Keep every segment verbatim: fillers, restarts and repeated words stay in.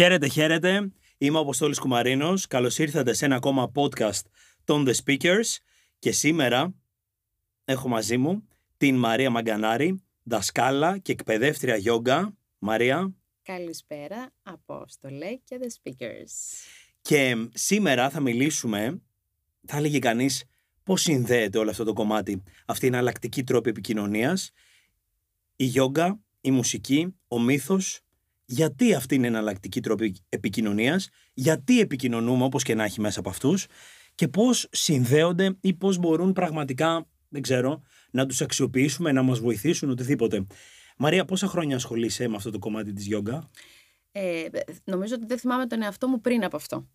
Χαίρετε, χαίρετε. Είμαι ο Αποστόλης Κουμαρίνος. Καλώς ήρθατε σε ένα ακόμα podcast των The Speakers. Και σήμερα έχω μαζί μου την Μαρία Μαγκανάρη, δασκάλα και εκπαιδεύτρια γιόγκα. Μαρία. Καλησπέρα, Απόστολε και The Speakers. Και σήμερα θα μιλήσουμε, θα έλεγε κανείς, πώς συνδέεται όλο αυτό το κομμάτι, αυτή είναι αλλακτική τρόπη επικοινωνίας, η γιόγκα, η μουσική, ο μύθος. Γιατί αυτή είναι εναλλακτική τρόπη επικοινωνίας, γιατί επικοινωνούμε όπως και να έχει μέσα από αυτούς και πώς συνδέονται ή πώς μπορούν πραγματικά, δεν ξέρω, να τους αξιοποιήσουμε, να μας βοηθήσουν, οτιδήποτε. Μαρία, πόσα χρόνια ασχολείσαι με αυτό το κομμάτι της γιόγκα? Ε, νομίζω ότι δεν θυμάμαι τον εαυτό μου πριν από αυτό.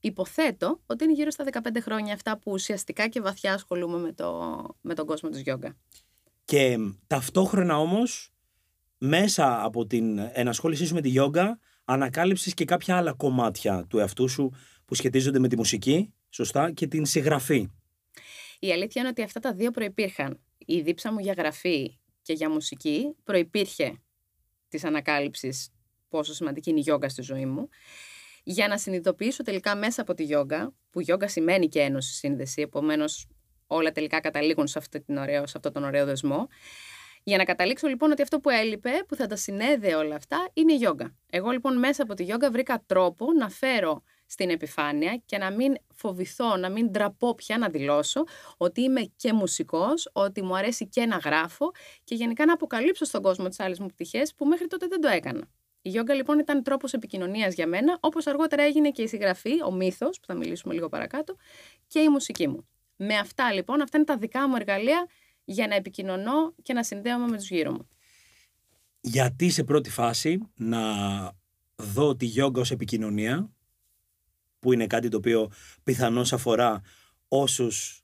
Υποθέτω ότι είναι γύρω στα δεκαπέντε χρόνια αυτά που ουσιαστικά και βαθιά ασχολούμαι με, το, με τον κόσμο της γιόγκα. Και ταυτόχρονα όμως, μέσα από την ενασχόλησή σου με τη γιόγκα, ανακάλυψες και κάποια άλλα κομμάτια του εαυτού σου που σχετίζονται με τη μουσική, σωστά, και την συγγραφή. Η αλήθεια είναι ότι αυτά τα δύο προϋπήρχαν. Η δίψα μου για γραφή και για μουσική προϋπήρχε της ανακάλυψης πόσο σημαντική είναι η γιόγκα στη ζωή μου, για να συνειδητοποιήσω τελικά μέσα από τη γιόγκα, που γιόγκα σημαίνει και ένωση, σύνδεση, επομένως όλα τελικά καταλήγουν σε, αυτή την ωραίο, σε αυτόν τον ωραίο δεσμό. Για να καταλήξω λοιπόν ότι αυτό που έλειπε, που θα τα συνέδεε όλα αυτά, είναι η γιόγκα. Εγώ λοιπόν μέσα από τη γιόγκα βρήκα τρόπο να φέρω στην επιφάνεια και να μην φοβηθώ, να μην ντραπώ πια να δηλώσω ότι είμαι και μουσικός, ότι μου αρέσει και να γράφω και γενικά να αποκαλύψω στον κόσμο τις άλλες μου πτυχές που μέχρι τότε δεν το έκανα. Η γιόγκα λοιπόν ήταν τρόπος επικοινωνίας για μένα, όπως αργότερα έγινε και η συγγραφή, ο μύθος, που θα μιλήσουμε λίγο παρακάτω, και η μουσική μου. Με αυτά λοιπόν, αυτά είναι τα δικά μου εργαλεία για να επικοινωνώ και να συνδέομαι με τους γύρω μου. Γιατί σε πρώτη φάση να δω τη γιόγκα ως επικοινωνία, που είναι κάτι το οποίο πιθανώς αφορά όσους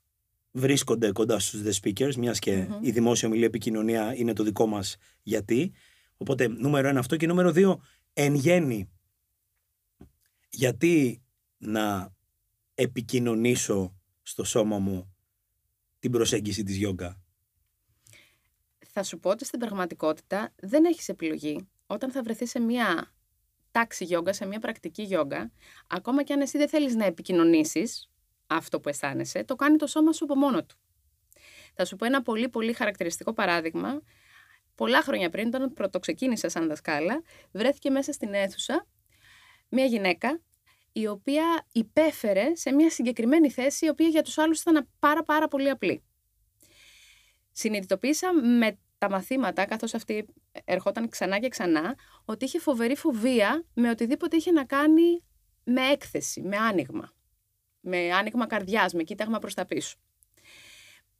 βρίσκονται κοντά στους The Speakers, μιας και mm-hmm. η δημόσια ομιλία επικοινωνία είναι το δικό μας γιατί. Οπότε νούμερο ένα αυτό, και νούμερο δύο, εν γέννη, γιατί να επικοινωνήσω στο σώμα μου την προσέγγιση της γιόγκα? Θα σου πω ότι στην πραγματικότητα δεν έχεις επιλογή. Όταν θα βρεθείς σε μια τάξη γιόγκα, σε μια πρακτική γιόγκα, ακόμα και αν εσύ δεν θέλεις να επικοινωνήσεις αυτό που αισθάνεσαι, το κάνει το σώμα σου από μόνο του. Θα σου πω ένα πολύ πολύ χαρακτηριστικό παράδειγμα. Πολλά χρόνια πριν, όταν πρωτοξεκίνησα σαν δασκάλα, βρέθηκε μέσα στην αίθουσα μια γυναίκα η οποία υπέφερε σε μια συγκεκριμένη θέση, η οποία για τους άλλους ήταν πάρα πάρα πολύ απλή. Συνειδητοποίησα με τα μαθήματα, καθώς αυτή ερχόταν ξανά και ξανά, ότι είχε φοβερή φοβία με οτιδήποτε είχε να κάνει με έκθεση, με άνοιγμα. Με άνοιγμα καρδιάς, με κοίταγμα προς τα πίσω.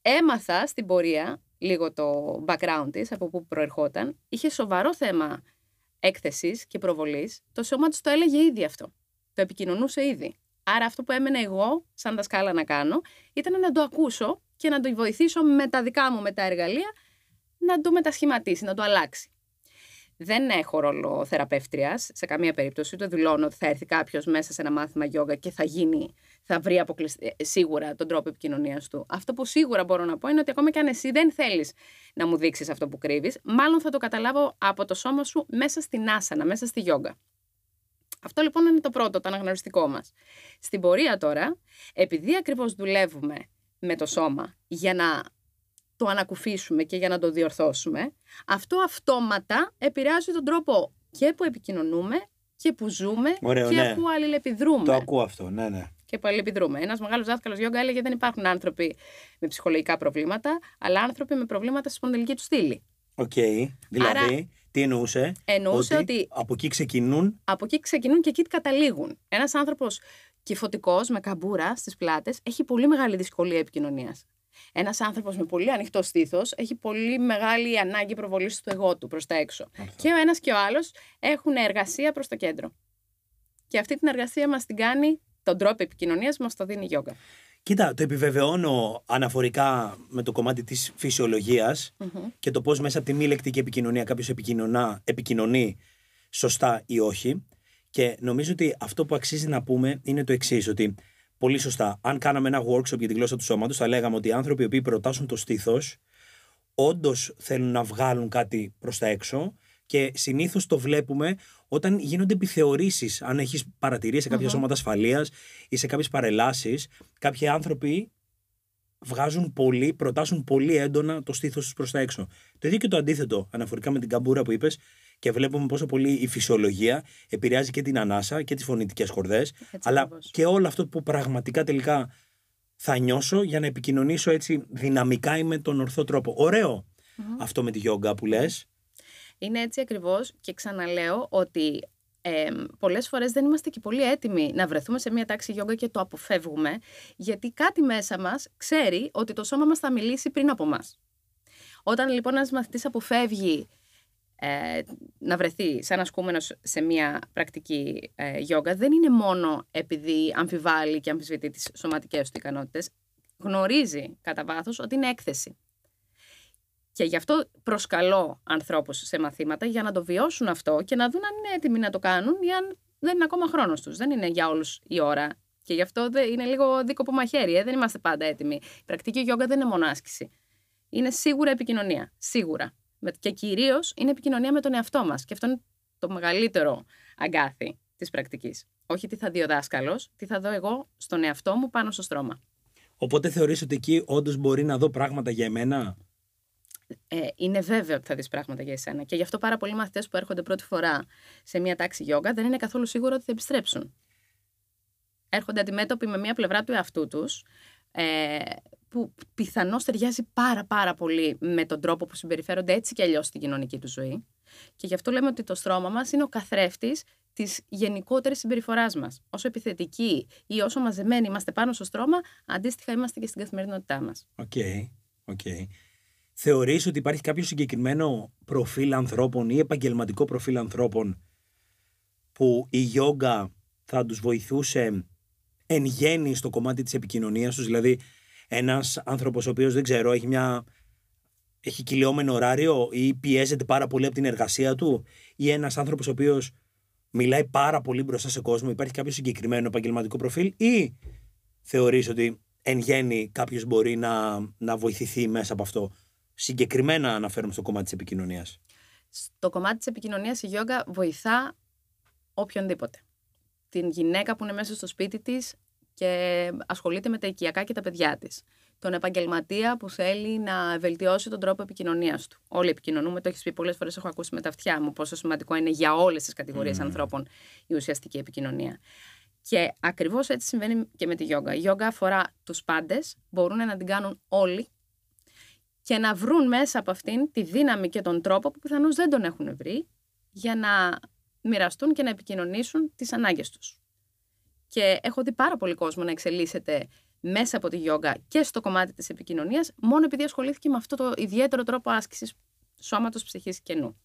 Έμαθα στην πορεία λίγο το background της, από πού προερχόταν. Είχε σοβαρό θέμα έκθεσης και προβολής. Το σώμα της το έλεγε ήδη αυτό. Το επικοινωνούσε ήδη. Άρα αυτό που έμενα εγώ σαν δασκάλα να κάνω ήταν να το ακούσω και να το βοηθήσω με τα δικά μου, με τα εργαλεία, να το μετασχηματίσει, να το αλλάξει. Δεν έχω ρόλο θεραπεύτριας σε καμία περίπτωση. Το δηλώνω ότι θα έρθει κάποιος μέσα σε ένα μάθημα γιόγκα και θα γίνει, θα βρει αποκλεισ... σίγουρα τον τρόπο επικοινωνίας του. Αυτό που σίγουρα μπορώ να πω είναι ότι ακόμα και αν εσύ δεν θέλεις να μου δείξεις αυτό που κρύβεις, μάλλον θα το καταλάβω από το σώμα σου μέσα στην άσανα, μέσα στη γιόγκα. Αυτό λοιπόν είναι το πρώτο, το αναγνωριστικό μας. Στην πορεία τώρα, επειδή ακριβώς δουλεύουμε με το σώμα για να το ανακουφίσουμε και για να το διορθώσουμε, αυτό αυτόματα επηρεάζει τον τρόπο και που επικοινωνούμε και που ζούμε. Ωραίο, και ναι. που αλληλεπιδρούμε. Το ακούω αυτό, ναι, ναι. Και που αλληλεπιδρούμε. Ένας μεγάλος δάσκαλος γιόγκα έλεγε δεν υπάρχουν άνθρωποι με ψυχολογικά προβλήματα, αλλά άνθρωποι με προβλήματα στη σπονδυλική του στήλη. Οκ, okay, δηλαδή... Άρα, τι εννοούσε? Εννοούσε ότι, ότι από εκεί ξεκινούν. Από εκεί ξεκινούν και εκεί καταλήγουν. Ένας άνθρωπος κυφωτικός με καμπούρα στις πλάτες έχει πολύ μεγάλη δυσκολία επικοινωνίας. Ένας άνθρωπος με πολύ ανοιχτό στήθος έχει πολύ μεγάλη ανάγκη προβολής του εγώ του προς τα έξω. Αυτό. Και ο ένας και ο άλλος έχουν εργασία προς το κέντρο. Και αυτή την εργασία μας την κάνει, τον τρόπο επικοινωνίας μας το δίνει η γιόγκα. Κοίτα, το επιβεβαιώνω αναφορικά με το κομμάτι της φυσιολογίας mm-hmm. και το πώς μέσα από τη μη λεκτική επικοινωνία κάποιος επικοινωνεί σωστά ή όχι. Και νομίζω ότι αυτό που αξίζει να πούμε είναι το εξής, ότι πολύ σωστά, αν κάναμε ένα workshop για τη γλώσσα του σώματος, θα λέγαμε ότι οι άνθρωποι οι οποίοι προτάσουν το στήθος, όντως θέλουν να βγάλουν κάτι προς τα έξω Και συνήθως το βλέπουμε όταν γίνονται επιθεωρήσεις. Αν έχεις παρατηρήσει σε κάποια mm-hmm. σώματα ασφαλείας ή σε κάποιες παρελάσεις, κάποιοι άνθρωποι βγάζουν πολύ, προτάσουν πολύ έντονα το στήθος τους προς τα έξω. Το ίδιο και το αντίθετο, αναφορικά με την καμπούρα που είπες, και βλέπουμε πόσο πολύ η φυσιολογία επηρεάζει και την ανάσα και τις φωνητικές χορδές, αλλά όπως. Και όλο αυτό που πραγματικά τελικά θα νιώσω για να επικοινωνήσω έτσι δυναμικά ή με τον ορθό τρόπο. Ωραίο mm-hmm. αυτό με τη γιόγκα που λες. Είναι έτσι ακριβώς, και ξαναλέω ότι ε, πολλές φορές δεν είμαστε και πολύ έτοιμοι να βρεθούμε σε μια τάξη γιόγκα και το αποφεύγουμε, γιατί κάτι μέσα μας ξέρει ότι το σώμα μας θα μιλήσει πριν από μας. Όταν λοιπόν ένας μαθητής αποφεύγει ε, να βρεθεί σαν ασκούμενος σε μια πρακτική ε, γιόγκα, δεν είναι μόνο επειδή αμφιβάλλει και αμφισβητεί τις σωματικές του ικανότητες, γνωρίζει κατά βάθος ότι είναι έκθεση. Και γι' αυτό προσκαλώ ανθρώπους σε μαθήματα για να το βιώσουν αυτό και να δουν αν είναι έτοιμοι να το κάνουν ή αν δεν είναι ακόμα χρόνος τους. Δεν είναι για όλους η ώρα. Και γι' αυτό είναι λίγο δίκοπο μαχαίρι. Ε? Δεν είμαστε πάντα έτοιμοι. Η πρακτική γιόγκα δεν είναι μόνο άσκηση. Είναι σίγουρα επικοινωνία. Σίγουρα. Και κυρίως είναι επικοινωνία με τον εαυτό μας. Και αυτό είναι το μεγαλύτερο αγκάθι της πρακτικής. Όχι τι θα δει ο δάσκαλος, τι θα δω εγώ στον εαυτό μου πάνω στο στρώμα. Οπότε θεωρείς ότι εκεί όντως μπορεί να δω πράγματα για εμένα? Ε, είναι βέβαιο ότι θα δεις πράγματα για εσένα. Και γι' αυτό πάρα πολλοί μαθητές που έρχονται πρώτη φορά σε μια τάξη γιόγκα δεν είναι καθόλου σίγουρο ότι θα επιστρέψουν. Έρχονται αντιμέτωποι με μια πλευρά του εαυτού τους ε, που πιθανώς ταιριάζει πάρα πάρα πολύ με τον τρόπο που συμπεριφέρονται έτσι και αλλιώς στην κοινωνική του ζωή. Και γι' αυτό λέμε ότι το στρώμα μας είναι ο καθρέφτης της γενικότερης συμπεριφοράς μας. Όσο επιθετικοί ή όσο μαζεμένοι είμαστε πάνω στο στρώμα, αντίστοιχα είμαστε και στην καθημερινότητά μας. Οκ, okay, οκ. Okay. Θεωρείς ότι υπάρχει κάποιο συγκεκριμένο προφίλ ανθρώπων ή επαγγελματικό προφίλ ανθρώπων που η γιόγκα θα τους βοηθούσε εν γέννη στο κομμάτι της επικοινωνίας τους? Δηλαδή ένας άνθρωπος ο οποίος δεν ξέρω έχει, μια... έχει κυλιόμενο ωράριο ή πιέζεται πάρα πολύ από την εργασία του, ή ένας άνθρωπος ο οποίος μιλάει πάρα πολύ μπροστά σε κόσμο. Υπάρχει κάποιο συγκεκριμένο επαγγελματικό προφίλ ή θεωρείς ότι εν γέννη κάποιος μπορεί να, να βοηθηθεί μέσα από αυτό? Συγκεκριμένα αναφέρουμε στο κομμάτι της επικοινωνίας. Στο κομμάτι της επικοινωνίας η γιόγκα βοηθά οποιονδήποτε. Την γυναίκα που είναι μέσα στο σπίτι της και ασχολείται με τα οικιακά και τα παιδιά της. Τον επαγγελματία που θέλει να βελτιώσει τον τρόπο επικοινωνίας του. Όλοι επικοινωνούμε, το έχεις πει πολλές φορές, έχω ακούσει με τα αυτιά μου πόσο σημαντικό είναι για όλες τις κατηγορίες mm. ανθρώπων η ουσιαστική επικοινωνία. Και ακριβώς έτσι συμβαίνει και με τη γιόγκα. Η γιόγκα αφορά τους πάντες, μπορούν να την κάνουν όλοι και να βρουν μέσα από αυτήν τη δύναμη και τον τρόπο που πιθανώς δεν τον έχουν βρει για να μοιραστούν και να επικοινωνήσουν τις ανάγκες τους. Και έχω δει πάρα πολύ κόσμο να εξελίσσεται μέσα από τη γιόγκα και στο κομμάτι της επικοινωνίας μόνο επειδή ασχολήθηκε με αυτό το ιδιαίτερο τρόπο άσκησης σώματος, ψυχής και νου.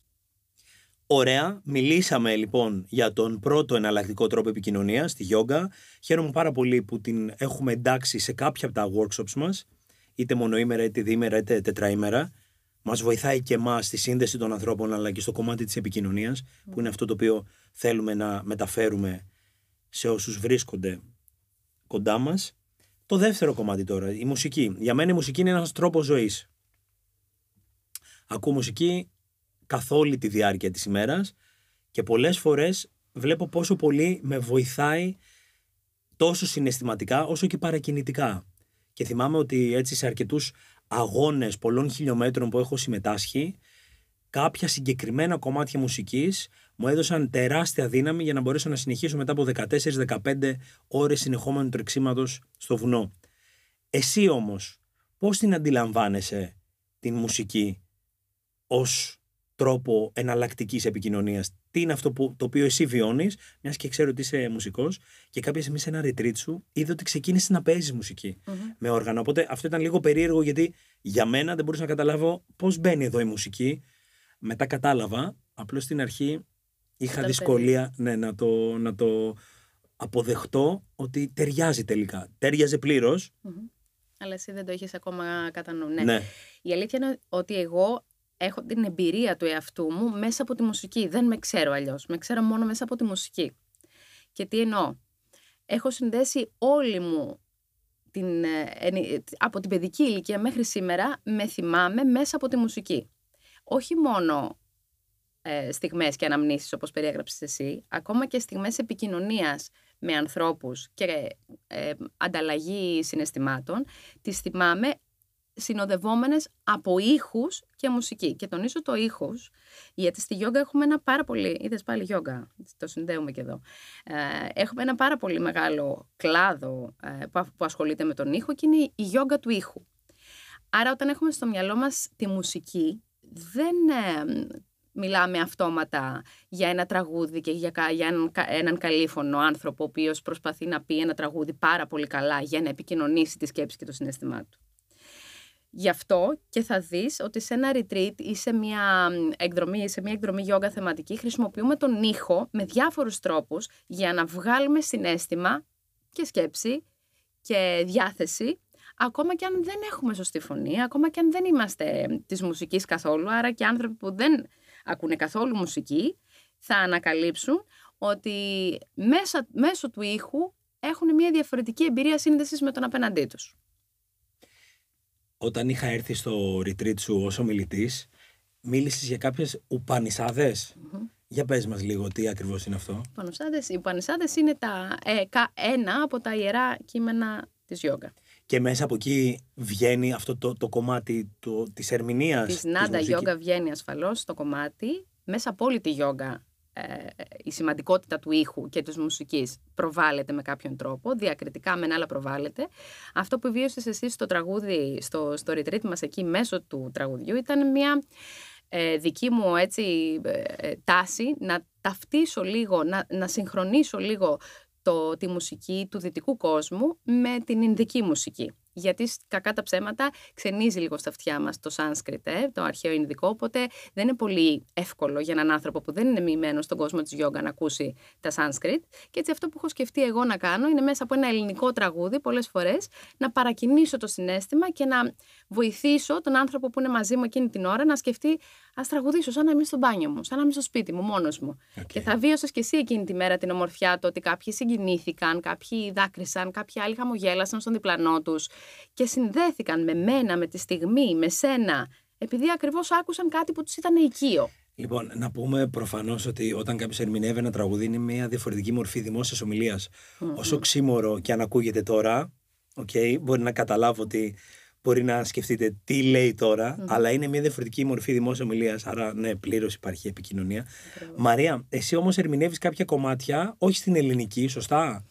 Ωραία, μιλήσαμε λοιπόν για τον πρώτο εναλλακτικό τρόπο επικοινωνίας, τη γιόγκα. Χαίρομαι πάρα πολύ που την έχουμε εντάξει σε κάποια από τα workshops μας, είτε μονοήμερα, είτε διήμερα, είτε τετραήμερα. Μας βοηθάει και εμάς στη σύνδεση των ανθρώπων, αλλά και στο κομμάτι της επικοινωνίας, mm. που είναι αυτό το οποίο θέλουμε να μεταφέρουμε σε όσους βρίσκονται κοντά μας. Το δεύτερο κομμάτι τώρα, η μουσική. Για μένα η μουσική είναι ένας τρόπος ζωής. Ακούω μουσική καθ' όλη τη διάρκεια της ημέρας και πολλές φορές βλέπω πόσο πολύ με βοηθάει τόσο συναισθηματικά όσο και παρακινητικά. Και θυμάμαι ότι έτσι σε αρκετούς αγώνες πολλών χιλιόμετρων που έχω συμμετάσχει, κάποια συγκεκριμένα κομμάτια μουσικής μου έδωσαν τεράστια δύναμη για να μπορέσω να συνεχίσω μετά από δεκατέσσερις δεκαπέντε ώρες συνεχόμενου τρεξίματος στο βουνό. Εσύ όμως πώς την αντιλαμβάνεσαι την μουσική ως τρόπο εναλλακτικής επικοινωνίας? Τι είναι αυτό που, το οποίο εσύ βιώνεις, μιας και ξέρω ότι είσαι μουσικός και κάποια στιγμή σε ένα retreat σου είδε ότι ξεκίνησε να παίζεις μουσική mm-hmm. με όργανο. Οπότε αυτό ήταν λίγο περίεργο, γιατί για μένα δεν μπορούσα να καταλάβω πώς μπαίνει εδώ η μουσική. Μετά κατάλαβα, απλώς στην αρχή είχα το δυσκολία ναι, να, το, να το αποδεχτώ ότι ταιριάζει τελικά. Ταιριάζε πλήρως. Mm-hmm. Αλλά εσύ δεν το είχες ακόμα κατά νου. Ναι. Ναι. Η αλήθεια είναι ότι εγώ έχω την εμπειρία του εαυτού μου μέσα από τη μουσική. Δεν με ξέρω αλλιώς. Με ξέρω μόνο μέσα από τη μουσική. Και τι εννοώ? Έχω συνδέσει όλη μου την, από την παιδική ηλικία μέχρι σήμερα, με θυμάμαι μέσα από τη μουσική. Όχι μόνο ε, στιγμές και αναμνήσεις όπως περιέγραψες εσύ, ακόμα και στιγμές επικοινωνίας με ανθρώπους και ε, ε, ανταλλαγή συναισθημάτων, τις θυμάμαι συνοδευόμενες από ήχους και μουσική. Και τονίζω το ήχους, γιατί στη γιόγκα έχουμε ένα πάρα πολύ, είδες πάλι γιόγκα, το συνδέουμε και εδώ, ε, έχουμε ένα πάρα πολύ μεγάλο κλάδο ε, που ασχολείται με τον ήχο και είναι η γιόγκα του ήχου. Άρα όταν έχουμε στο μυαλό μας τη μουσική, δεν ε, μιλάμε αυτόματα για ένα τραγούδι και για, για έναν, έναν καλήφωνο άνθρωπο, ο οποίος προσπαθεί να πει ένα τραγούδι πάρα πολύ καλά για να επικοινωνήσει τη σκέψη και το συναίσθημά του. Γι' αυτό και θα δεις ότι σε ένα retreat ή σε μια εκδρομή, σε μια εκδρομή γιόγκα θεματική, χρησιμοποιούμε τον ήχο με διάφορους τρόπους για να βγάλουμε συναίσθημα και σκέψη και διάθεση, ακόμα και αν δεν έχουμε σωστή φωνή, ακόμα και αν δεν είμαστε της μουσικής καθόλου. Άρα και άνθρωποι που δεν ακούνε καθόλου μουσική θα ανακαλύψουν ότι μέσα, μέσω του ήχου έχουν μια διαφορετική εμπειρία σύνδεσης με τον απέναντί τους. Όταν είχα έρθει στο retreat σου ως ομιλητής, μίλησες για κάποιες Ουπανισάδες. Mm-hmm. Για πες μας λίγο τι ακριβώς είναι αυτό. Οι Ουπανισάδες είναι τα, ε, ένα από τα ιερά κείμενα της γιόγκα. Και μέσα από εκεί βγαίνει αυτό το, το κομμάτι το, της ερμηνείας. Της νάντα γιόγκα βγαίνει ασφαλώς το κομμάτι. Μέσα από όλη τη γιόγκα ε, η σημαντικότητα του ήχου και της μουσικής προβάλλεται με κάποιον τρόπο, διακριτικά μεν, αλλά προβάλλεται. Αυτό που βίωσες εσύ στο τραγούδι, στο, στο retreat μας εκεί, μέσω του τραγουδιού, ήταν μια ε, δική μου έτσι, ε, ε, τάση να ταυτίσω λίγο, να, να συγχρονίσω λίγο Το, τη μουσική του δυτικού κόσμου με την ινδική μουσική. Γιατί κακά τα ψέματα ξενίζει λίγο στα αυτιά μας το Σάνσκριτ, το αρχαίο Ινδικό, οπότε δεν είναι πολύ εύκολο για έναν άνθρωπο που δεν είναι μοιημένος στον κόσμο της γιόγκα να ακούσει τα Σάνσκριτ. Και έτσι αυτό που έχω σκεφτεί εγώ να κάνω είναι μέσα από ένα ελληνικό τραγούδι πολλές φορές να παρακινήσω το συναίσθημα και να βοηθήσω τον άνθρωπο που είναι μαζί μου εκείνη την ώρα να σκεφτεί, ας τραγουδήσω σαν να είμαι στο μπάνιο μου, σαν να είμαι στο σπίτι μου, μόνος μου. Okay. Και θα βίωσες κι εσύ εκείνη τη μέρα την ομορφιά του ότι κάποιοι συγκινήθηκαν, κάποιοι δάκρυσαν, κάποιοι άλλοι χαμογέλασαν στον διπλανό τους. Και συνδέθηκαν με μένα, με τη στιγμή, με σένα, επειδή ακριβώς άκουσαν κάτι που τους ήταν οικείο. Λοιπόν, να πούμε προφανώς ότι όταν κάποιος ερμηνεύει ένα τραγούδι, είναι μια διαφορετική μορφή δημόσιας ομιλίας. Mm-hmm. Όσο ξύμορο και αν ακούγεται τώρα, okay, μπορεί να καταλάβω ότι μπορεί να σκεφτείτε τι λέει τώρα, mm-hmm. αλλά είναι μια διαφορετική μορφή δημόσιας ομιλίας. Άρα, ναι, πλήρως υπάρχει επικοινωνία. Mm-hmm. Μαρία, εσύ όμως ερμηνεύεις κάποια κομμάτια, όχι στην ελληνική, σωστά.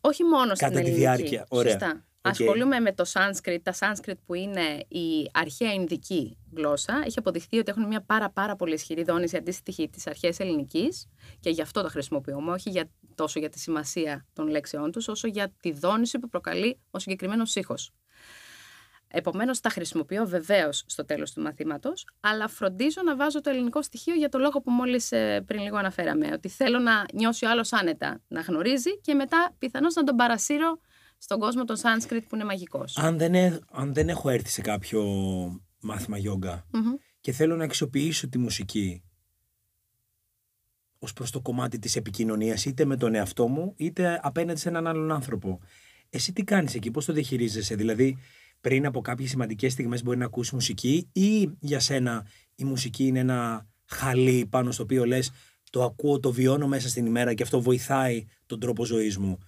Όχι μόνο στην ελληνική. Κατά τη διάρκεια. Ωραία. Σωστά. Okay. Ασχολούμαι με το Sanskrit, τα Sanskrit που είναι η αρχαία Ινδική γλώσσα. Έχει αποδειχθεί ότι έχουν μια πάρα πάρα πολύ ισχυρή δόνηση αντίστοιχη της αρχαίας ελληνικής και γι' αυτό τα χρησιμοποιούμε, όχι για, τόσο για τη σημασία των λέξεών τους, όσο για τη δόνηση που προκαλεί ο συγκεκριμένος ήχος. Επομένως τα χρησιμοποιώ βεβαίως στο τέλος του μαθήματος, αλλά φροντίζω να βάζω το ελληνικό στοιχείο για το λόγο που μόλις πριν λίγο αναφέραμε, ότι θέλω να νιώσει ο άλλος άνετα, να γνωρίζει και μετά πιθανώς να τον παρασύρω στον κόσμο των Sanskrit που είναι μαγικός. Αν δεν, ε, αν δεν έχω έρθει σε κάποιο μάθημα γιόγκα mm-hmm. και θέλω να αξιοποιήσω τη μουσική ως προς το κομμάτι της επικοινωνίας, είτε με τον εαυτό μου είτε απέναντι σε έναν άλλον άνθρωπο, εσύ τι κάνεις εκεί, πώς το διαχειρίζεσαι? Δηλαδή πριν από κάποιες σημαντικές στιγμές μπορεί να ακούσεις μουσική, ή για σένα η μουσική είναι ένα χαλί πάνω στο οποίο λες το ακούω, το βιώνω μέσα στην ημέρα και αυτό βοηθάει τον τρόπο ζωής μου?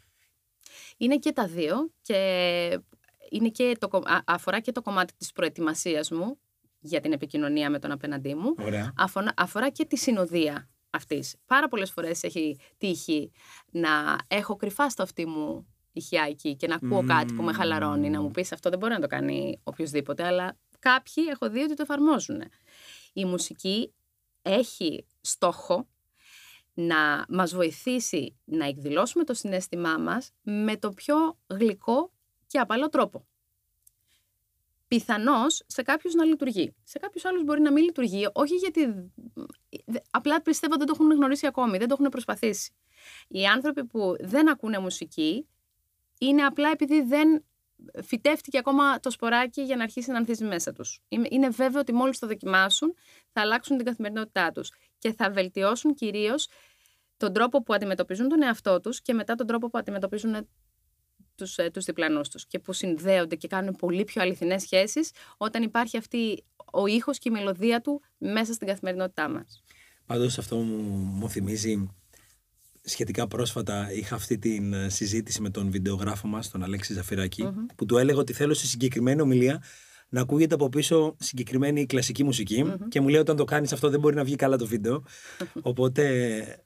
Είναι και τα δύο και, είναι και το, αφορά και το κομμάτι της προετοιμασίας μου για την επικοινωνία με τον απέναντί μου. Αφορά, αφορά και τη συνοδεία αυτής. Πάρα πολλές φορές έχει τύχει να έχω κρυφά στο αυτί μου ηχιάκι και να ακούω mm. κάτι που με χαλαρώνει, να μου πεις αυτό δεν μπορεί να το κάνει οποιοδήποτε, αλλά κάποιοι έχω δει ότι το εφαρμόζουν. Η μουσική έχει στόχο να μας βοηθήσει να εκδηλώσουμε το συναίσθημά μας με το πιο γλυκό και απαλό τρόπο. Πιθανώς σε κάποιους να λειτουργεί. Σε κάποιους άλλους μπορεί να μην λειτουργεί, όχι γιατί απλά πιστεύω δεν το έχουν γνωρίσει ακόμη, δεν το έχουν προσπαθήσει. Οι άνθρωποι που δεν ακούνε μουσική είναι απλά επειδή δεν φυτεύτηκε ακόμα το σποράκι για να αρχίσει να ανθίζει μέσα τους. Είναι βέβαιο ότι μόλις το δοκιμάσουν θα αλλάξουν την καθημερινότητά τους και θα βελτιώσουν κυρίως τον τρόπο που αντιμετωπίζουν τον εαυτό τους και μετά τον τρόπο που αντιμετωπίζουν τους, τους διπλανούς τους και που συνδέονται και κάνουν πολύ πιο αληθινές σχέσεις όταν υπάρχει αυτή ο ήχος και η μελωδία του μέσα στην καθημερινότητά μας. Πάντως αυτό μου, μου θυμίζει, σχετικά πρόσφατα είχα αυτή τη συζήτηση με τον βιντεογράφο μας, τον Αλέξη Ζαφυράκη, mm-hmm. που του έλεγα ότι θέλω σε συγκεκριμένη ομιλία να ακούγεται από πίσω συγκεκριμένη κλασική μουσική mm-hmm. και μου λέει όταν το κάνεις αυτό δεν μπορεί να βγει καλά το βίντεο. Οπότε...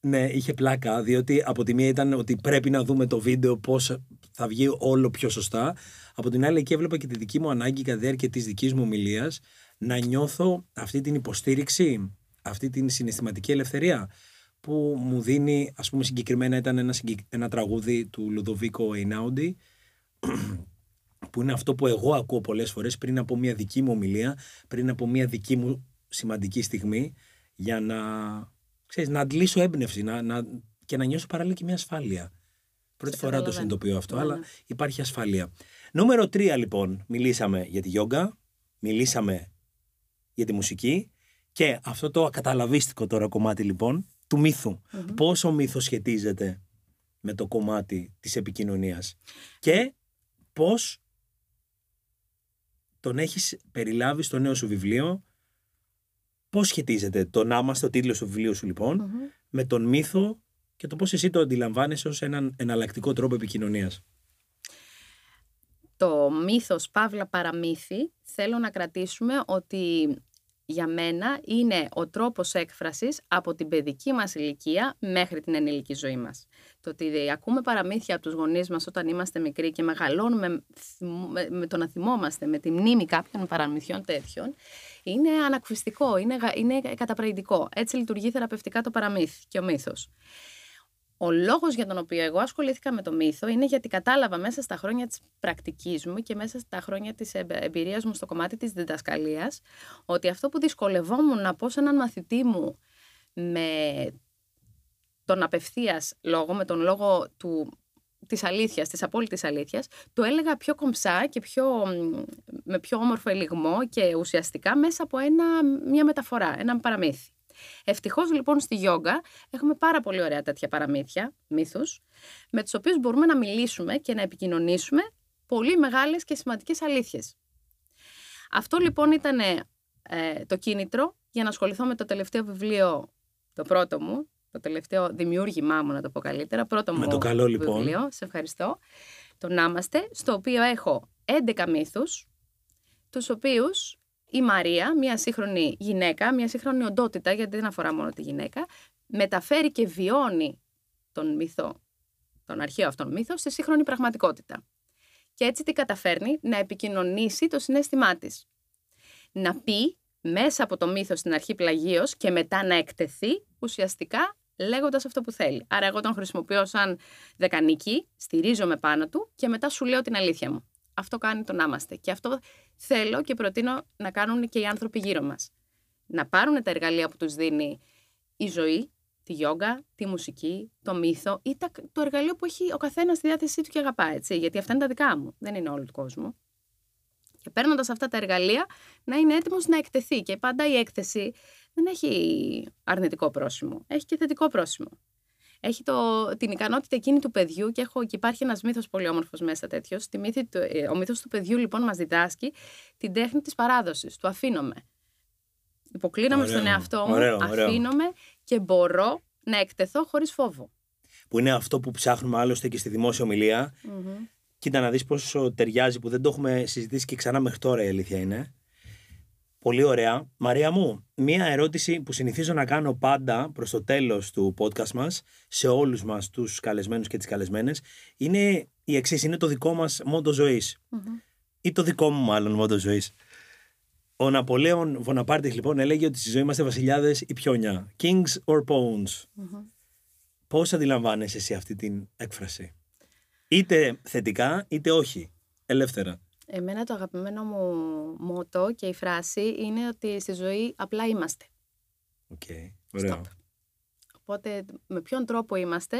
Ναι, είχε πλάκα, διότι από τη μία ήταν ότι πρέπει να δούμε το βίντεο πώς θα βγει όλο πιο σωστά. Από την άλλη, εκεί έβλεπα και τη δική μου ανάγκη κατά τη διάρκεια της δικής μου ομιλίας να νιώθω αυτή την υποστήριξη, αυτή την συναισθηματική ελευθερία που μου δίνει, ας πούμε, συγκεκριμένα ήταν ένα, ένα τραγούδι του Λουδοβίκο Εϊνάουντι, που είναι αυτό που εγώ ακούω πολλές φορές πριν από μια δική μου ομιλία, πριν από μια δική μου σημαντική στιγμή, για να... Ξέρεις, να αντλήσω έμπνευση να, να, και να νιώσω παράλληλα και μια ασφάλεια. Πρώτη φορά το συνειδητοποιώ αυτό, ναι, αλλά υπάρχει ασφάλεια. Νούμερο τρία, λοιπόν, μιλήσαμε για τη γιόγκα, μιλήσαμε για τη μουσική και αυτό το ακαταλαβίστικο τώρα κομμάτι, λοιπόν, του μύθου. Mm-hmm. Πόσο μύθος σχετίζεται με το κομμάτι της επικοινωνίας και πώς τον έχεις περιλάβει στο νέο σου βιβλίο. Πώς σχετίζεται το να είμαστε, ο τίτλος του βιβλίου σου λοιπόν, mm-hmm. με τον μύθο και το πώς εσύ το αντιλαμβάνεσαι ως έναν εναλλακτικό τρόπο επικοινωνίας. Το μύθος παύλα παραμύθι θέλω να κρατήσουμε ότι για μένα είναι ο τρόπος έκφρασης από την παιδική μας ηλικία μέχρι την ενήλικη ζωή μας. Το ότι ακούμε παραμύθια από τους γονείς μας όταν είμαστε μικροί και μεγαλώνουμε με το να θυμόμαστε, με τη μνήμη κάποιων παραμυθιών τέτοιων, είναι ανακουφιστικό, είναι, είναι καταπραγητικό. Έτσι λειτουργεί θεραπευτικά το παραμύθι και ο μύθος. Ο λόγος για τον οποίο εγώ ασχολήθηκα με το μύθο είναι γιατί κατάλαβα μέσα στα χρόνια της πρακτικής μου και μέσα στα χρόνια της εμπειρίας μου στο κομμάτι της διδασκαλίας ότι αυτό που δυσκολευόμουν να πω σε έναν μαθητή μου με τον απευθείας λόγο, με τον λόγο του, της αλήθειας, της απόλυτης αλήθειας, το έλεγα πιο κομψά και πιο, με πιο όμορφο ελιγμό και ουσιαστικά μέσα από ένα, μια μεταφορά, ένα παραμύθι. Ευτυχώς λοιπόν στη γιόγκα έχουμε πάρα πολύ ωραία τέτοια παραμύθια, μύθους, με τους οποίους μπορούμε να μιλήσουμε και να επικοινωνήσουμε πολύ μεγάλες και σημαντικές αλήθειες. Αυτό λοιπόν ήταν ε, το κίνητρο για να ασχοληθώ με το τελευταίο βιβλίο, το πρώτο μου, το τελευταίο δημιούργημά μου να το πω καλύτερα, πρώτο με μου το καλό, βιβλίο, λοιπόν. Σε ευχαριστώ, το «Να είμαστε», στο οποίο έχω έντεκα μύθους, τους οποίους... Η Μαρία, μια σύγχρονη γυναίκα, μια σύγχρονη οντότητα, γιατί δεν αφορά μόνο τη γυναίκα, μεταφέρει και βιώνει τον μύθο, τον αρχαίο αυτόν μύθο, στη σύγχρονη πραγματικότητα. Και έτσι τι καταφέρνει? Να επικοινωνήσει το συναίσθημά της. Να πει μέσα από το μύθο στην αρχή πλαγίως και μετά να εκτεθεί ουσιαστικά λέγοντας αυτό που θέλει. Άρα εγώ τον χρησιμοποιώ σαν δεκανίκη, στηρίζομαι πάνω του και μετά σου λέω την αλήθεια μου. Αυτό κάνει το «Να είμαστε». Και αυτό θέλω και προτείνω να κάνουν και οι άνθρωποι γύρω μας. Να πάρουν τα εργαλεία που τους δίνει η ζωή, τη γιόγκα, τη μουσική, το μύθο ή τα, το εργαλείο που έχει ο καθένας στη διάθεσή του και αγαπά, έτσι. Γιατί αυτά είναι τα δικά μου, δεν είναι όλου του κόσμου. Και παίρνοντας αυτά τα εργαλεία να είναι έτοιμος να εκτεθεί. Και πάντα η έκθεση δεν έχει αρνητικό πρόσημο, έχει και θετικό πρόσημο. Έχει το, την ικανότητα εκείνη του παιδιού και, έχω, και υπάρχει ένας μύθος πολύ όμορφος μέσα τέτοιος. Τη μύθη, ο μύθος του παιδιού λοιπόν μας διδάσκει την τέχνη της παράδοσης. Του αφήνομαι. Υποκλίνομαι στον εαυτό μου, ωραίο, αφήνομαι ωραίο. Και μπορώ να εκτεθώ χωρίς φόβο. Που είναι αυτό που ψάχνουμε άλλωστε και στη δημόσια ομιλία. Mm-hmm. Κοίτα να δεις πόσο ταιριάζει που δεν το έχουμε συζητήσει και ξανά μέχρι τώρα, η αλήθεια είναι. Πολύ ωραία. Μαρία μου, μία ερώτηση που συνηθίζω να κάνω πάντα προς το τέλος του podcast μας, σε όλους μας τους καλεσμένους και τις καλεσμένες, είναι η εξής, είναι το δικό μας μότο ζωής. Mm-hmm. Ή το δικό μου μάλλον μότο ζωής. Ο Ναπολέον Βοναπάρτης λοιπόν έλεγε ότι στη ζωή είμαστε βασιλιάδες ή πιόνια. Kings or pawns. Mm-hmm. Πώς αντιλαμβάνεσαι εσύ αυτή την έκφραση? Είτε θετικά είτε όχι. Ελεύθερα. Εμένα το αγαπημένο μου μότο και η φράση είναι ότι στη ζωή απλά είμαστε. Οκ, okay, ωραίο. Stop. Οπότε με ποιον τρόπο είμαστε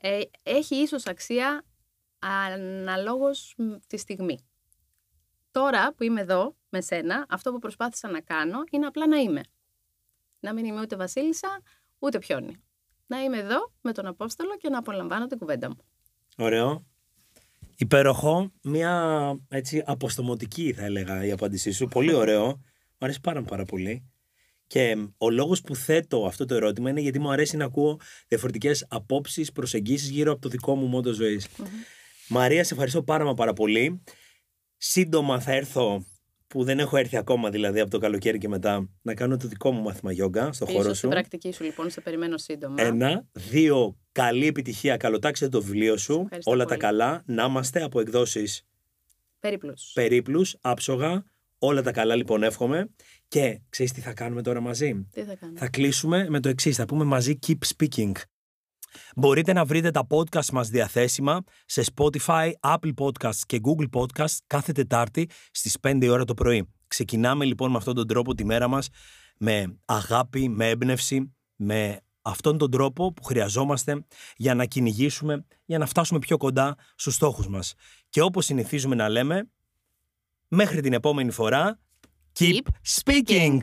ε, έχει ίσως αξία αναλόγως τη στιγμή. Τώρα που είμαι εδώ με σένα, αυτό που προσπάθησα να κάνω είναι απλά να είμαι. Να μην είμαι ούτε βασίλισσα, ούτε πιόνι. Να είμαι εδώ με τον Απόστολο και να απολαμβάνω την κουβέντα μου. Ωραίο. Υπέροχο, μια έτσι αποστομωτική θα έλεγα η απάντησή σου, πολύ ωραίο, μου αρέσει πάρα πάρα πολύ Και ο λόγος που θέτω αυτό το ερώτημα είναι γιατί μου αρέσει να ακούω διαφορετικές απόψεις, προσεγγίσεις γύρω από το δικό μου μόντο ζωής. Mm-hmm. Μαρία, σε ευχαριστώ πάρα μα πάρα πολύ. Σύντομα θα έρθω, που δεν έχω έρθει ακόμα δηλαδή από το καλοκαίρι και μετά, να κάνω το δικό μου μάθημα γιόγκα στο χώρο σου. Στην πρακτική σου λοιπόν, σε περιμένω σύντομα. Ένα, δύο, καλή επιτυχία, καλοτάξτε το βιβλίο σου, ευχαριστώ όλα πολύ. Τα καλά, να είμαστε από εκδόσεις Περίπλους. Περίπλους, άψογα, όλα τα καλά λοιπόν εύχομαι. Και ξέρεις τι θα κάνουμε τώρα μαζί? Τι θα κάνουμε? Θα κλείσουμε με το εξής, θα πούμε μαζί Keep Speaking. Μπορείτε να βρείτε τα podcast μας διαθέσιμα σε Spotify, Apple Podcasts και Google Podcasts κάθε Τετάρτη στις πέντε η ώρα το πρωί. Ξεκινάμε λοιπόν με αυτόν τον τρόπο τη μέρα μας, με αγάπη, με έμπνευση, με αυτόν τον τρόπο που χρειαζόμαστε για να κυνηγήσουμε, για να φτάσουμε πιο κοντά στους στόχους μας. Και όπως συνηθίζουμε να λέμε, μέχρι την επόμενη φορά, Keep Speaking!